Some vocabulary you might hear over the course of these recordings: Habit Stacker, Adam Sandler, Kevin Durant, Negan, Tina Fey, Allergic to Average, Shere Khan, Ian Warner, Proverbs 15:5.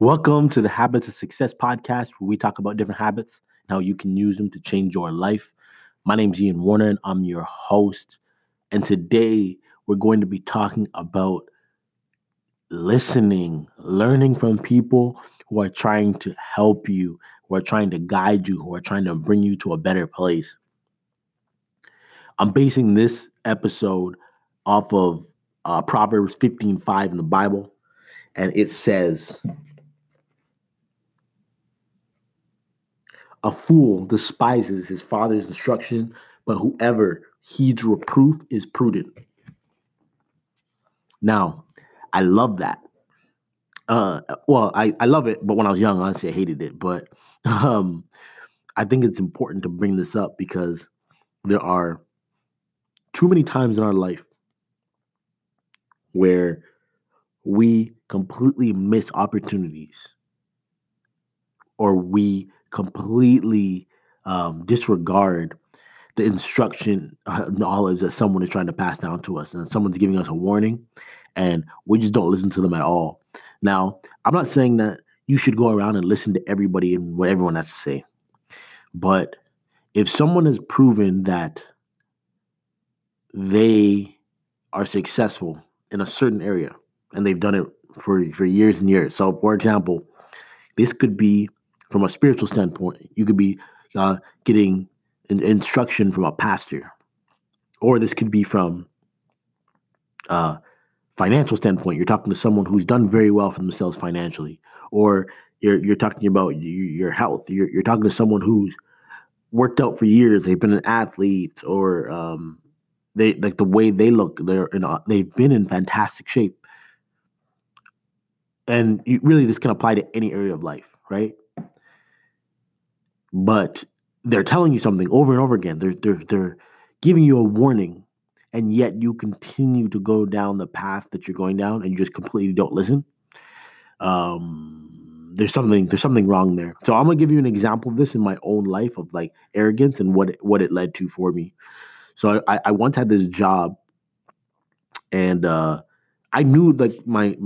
Welcome to the Habits of Success podcast, where we talk about different habits and how you can use them to change your life. My name's Ian Warner, and I'm your host. And today we're going to be talking about listening, learning from people who are trying to help you, who are trying to guide you, who are trying to bring you to a better place. I'm basing this episode off of Proverbs 15:5 in the Bible, and it says, "A fool despises his father's instruction, but whoever heeds reproof is prudent." Now, I love that. I love it, but when I was young, honestly, I hated it. But I think it's important to bring this up because there are too many times in our life where we completely miss opportunities, or we completely disregard the instruction, knowledge that someone is trying to pass down to us, and someone's giving us a warning, and we just don't listen to them at all. Now, I'm not saying that you should go around and listen to everybody and what everyone has to say, but if someone has proven that they are successful in a certain area, and they've done it for years and years. So, for example, this could be from a spiritual standpoint. You could be getting instruction from a pastor, or this could be from a financial standpoint. You're talking to someone who's done very well for themselves financially, or you're talking about your health. You're talking to someone who's worked out for years. They've been an athlete, or they like the way they look. They've been in fantastic shape. And really, this can apply to any area of life, right? But they're telling you something over and over again. They're giving you a warning, and yet you continue to go down the path that you're going down, and you just completely don't listen. There's something wrong there. So I'm gonna give you an example of this in my own life of like arrogance and what it led to for me. So I once had this job, and I knew like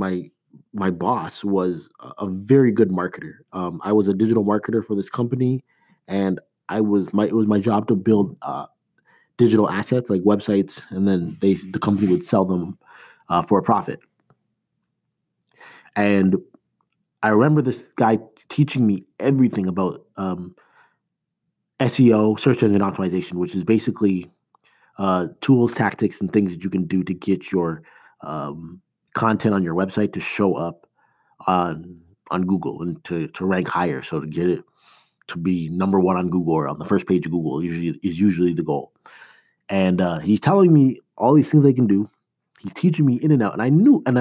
my boss was a very good marketer. I was a digital marketer for this company, and it was my job to build digital assets like websites, and then the company would sell them for a profit. And I remember this guy teaching me everything about SEO, search engine optimization, which is basically tools, tactics, and things that you can do to get your content on your website to show up on Google and to rank higher. So to get it to be number one on Google or on the first page of Google is usually the goal. And he's telling me all these things I can do. He's teaching me in and out. And I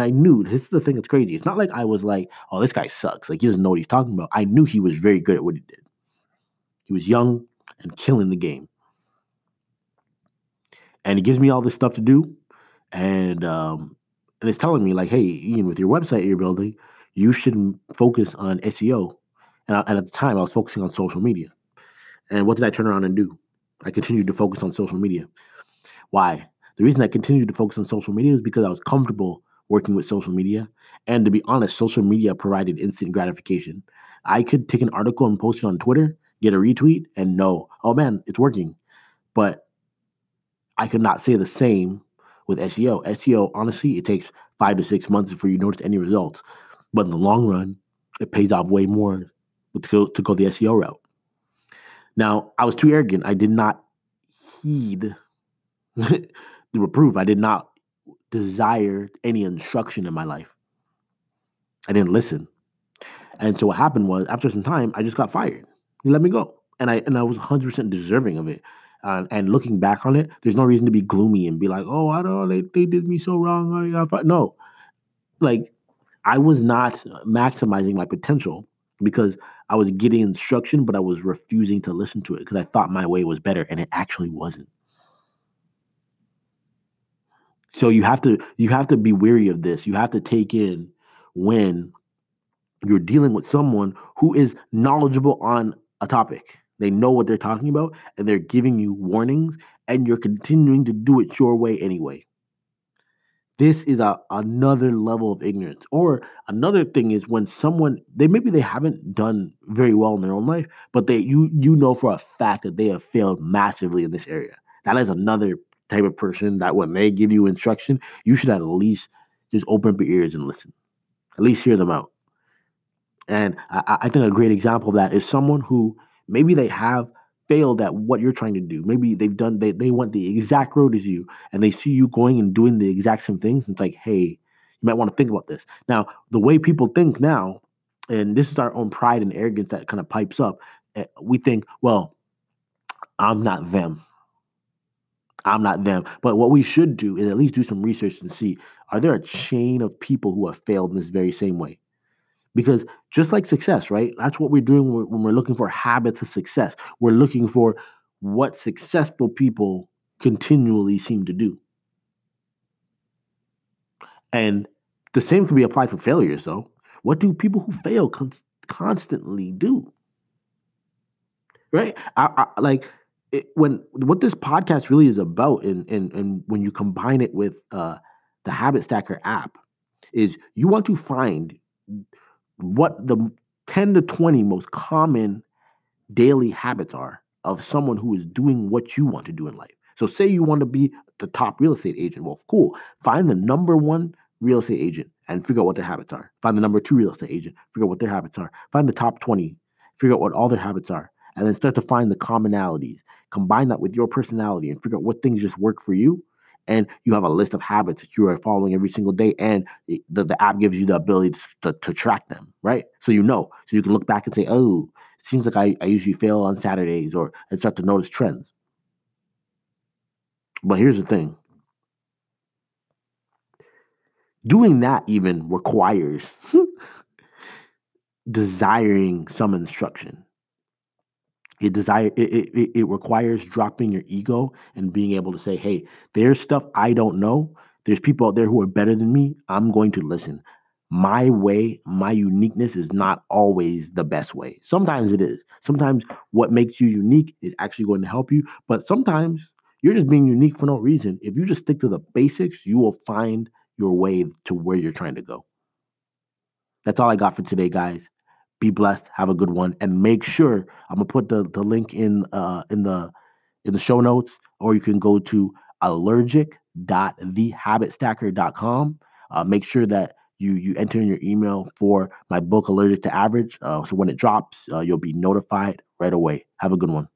knew this is the thing that's crazy. It's not like I was like, oh, this guy sucks. Like he doesn't know what he's talking about. I knew he was very good at what he did. He was young and killing the game. And he gives me all this stuff to do. And it's telling me like, hey, Ian, with your website you're building, you should focus on SEO. And at the time, I was focusing on social media. And what did I turn around and do? I continued to focus on social media. Why? The reason I continued to focus on social media is because I was comfortable working with social media. And to be honest, social media provided instant gratification. I could take an article and post it on Twitter, get a retweet, and know, oh man, it's working. But I could not say the same with SEO. SEO, honestly, it takes 5 to 6 months before you notice any results. But in the long run, it pays off way more to go the SEO route. Now, I was too arrogant. I did not heed the reproof. I did not desire any instruction in my life. I didn't listen. And so what happened was, after some time, I just got fired. He let me go. And I was 100% deserving of it. And looking back on it, there's no reason to be gloomy and be like, oh, I don't know, they did me so wrong. No, like I was not maximizing my potential because I was getting instruction, but I was refusing to listen to it because I thought my way was better, and it actually wasn't. So you have to be wary of this. You have to take in when you're dealing with someone who is knowledgeable on a topic. They know what they're talking about, and they're giving you warnings, and you're continuing to do it your way anyway. This is another level of ignorance. Or another thing is when someone, maybe they haven't done very well in their own life, but you know for a fact that they have failed massively in this area. That is another type of person that when they give you instruction, you should at least just open up your ears and listen. At least hear them out. And I think a great example of that is someone who maybe they have failed at what you're trying to do. Maybe they went the exact road as you, and they see you going and doing the exact same things. And it's like, hey, you might want to think about this. Now, the way people think now, and this is our own pride and arrogance that kind of pipes up. We think, well, I'm not them. I'm not them. But what we should do is at least do some research and see, are there a chain of people who have failed in this very same way? Because just like success, right? That's what we're doing when we're looking for habits of success. We're looking for what successful people continually seem to do. And the same can be applied for failures, though. What do people who fail constantly do? Right? What this podcast really is about, and when you combine it with the Habit Stacker app, is you want to find what the 10 to 20 most common daily habits are of someone who is doing what you want to do in life. So say you want to be the top real estate agent. Well, cool. Find the number one real estate agent and figure out what their habits are. Find the number two real estate agent, figure out what their habits are. Find the top 20, figure out what all their habits are. And then start to find the commonalities. Combine that with your personality and figure out what things just work for you. And you have a list of habits that you are following every single day, and the app gives you the ability to track them, right? So so you can look back and say, oh, it seems like I usually fail on Saturdays, and start to notice trends. But here's the thing. Doing that even requires desiring some instruction. It requires dropping your ego and being able to say, hey, there's stuff I don't know. There's people out there who are better than me. I'm going to listen. My way, my uniqueness is not always the best way. Sometimes it is. Sometimes what makes you unique is actually going to help you. But sometimes you're just being unique for no reason. If you just stick to the basics, you will find your way to where you're trying to go. That's all I got for today, guys. Be blessed. Have a good one, and make sure I'm gonna put the link in the show notes, or you can go to allergic.thehabitstacker.com. Make sure that you enter in your email for my book, Allergic to Average. So when it drops, you'll be notified right away. Have a good one.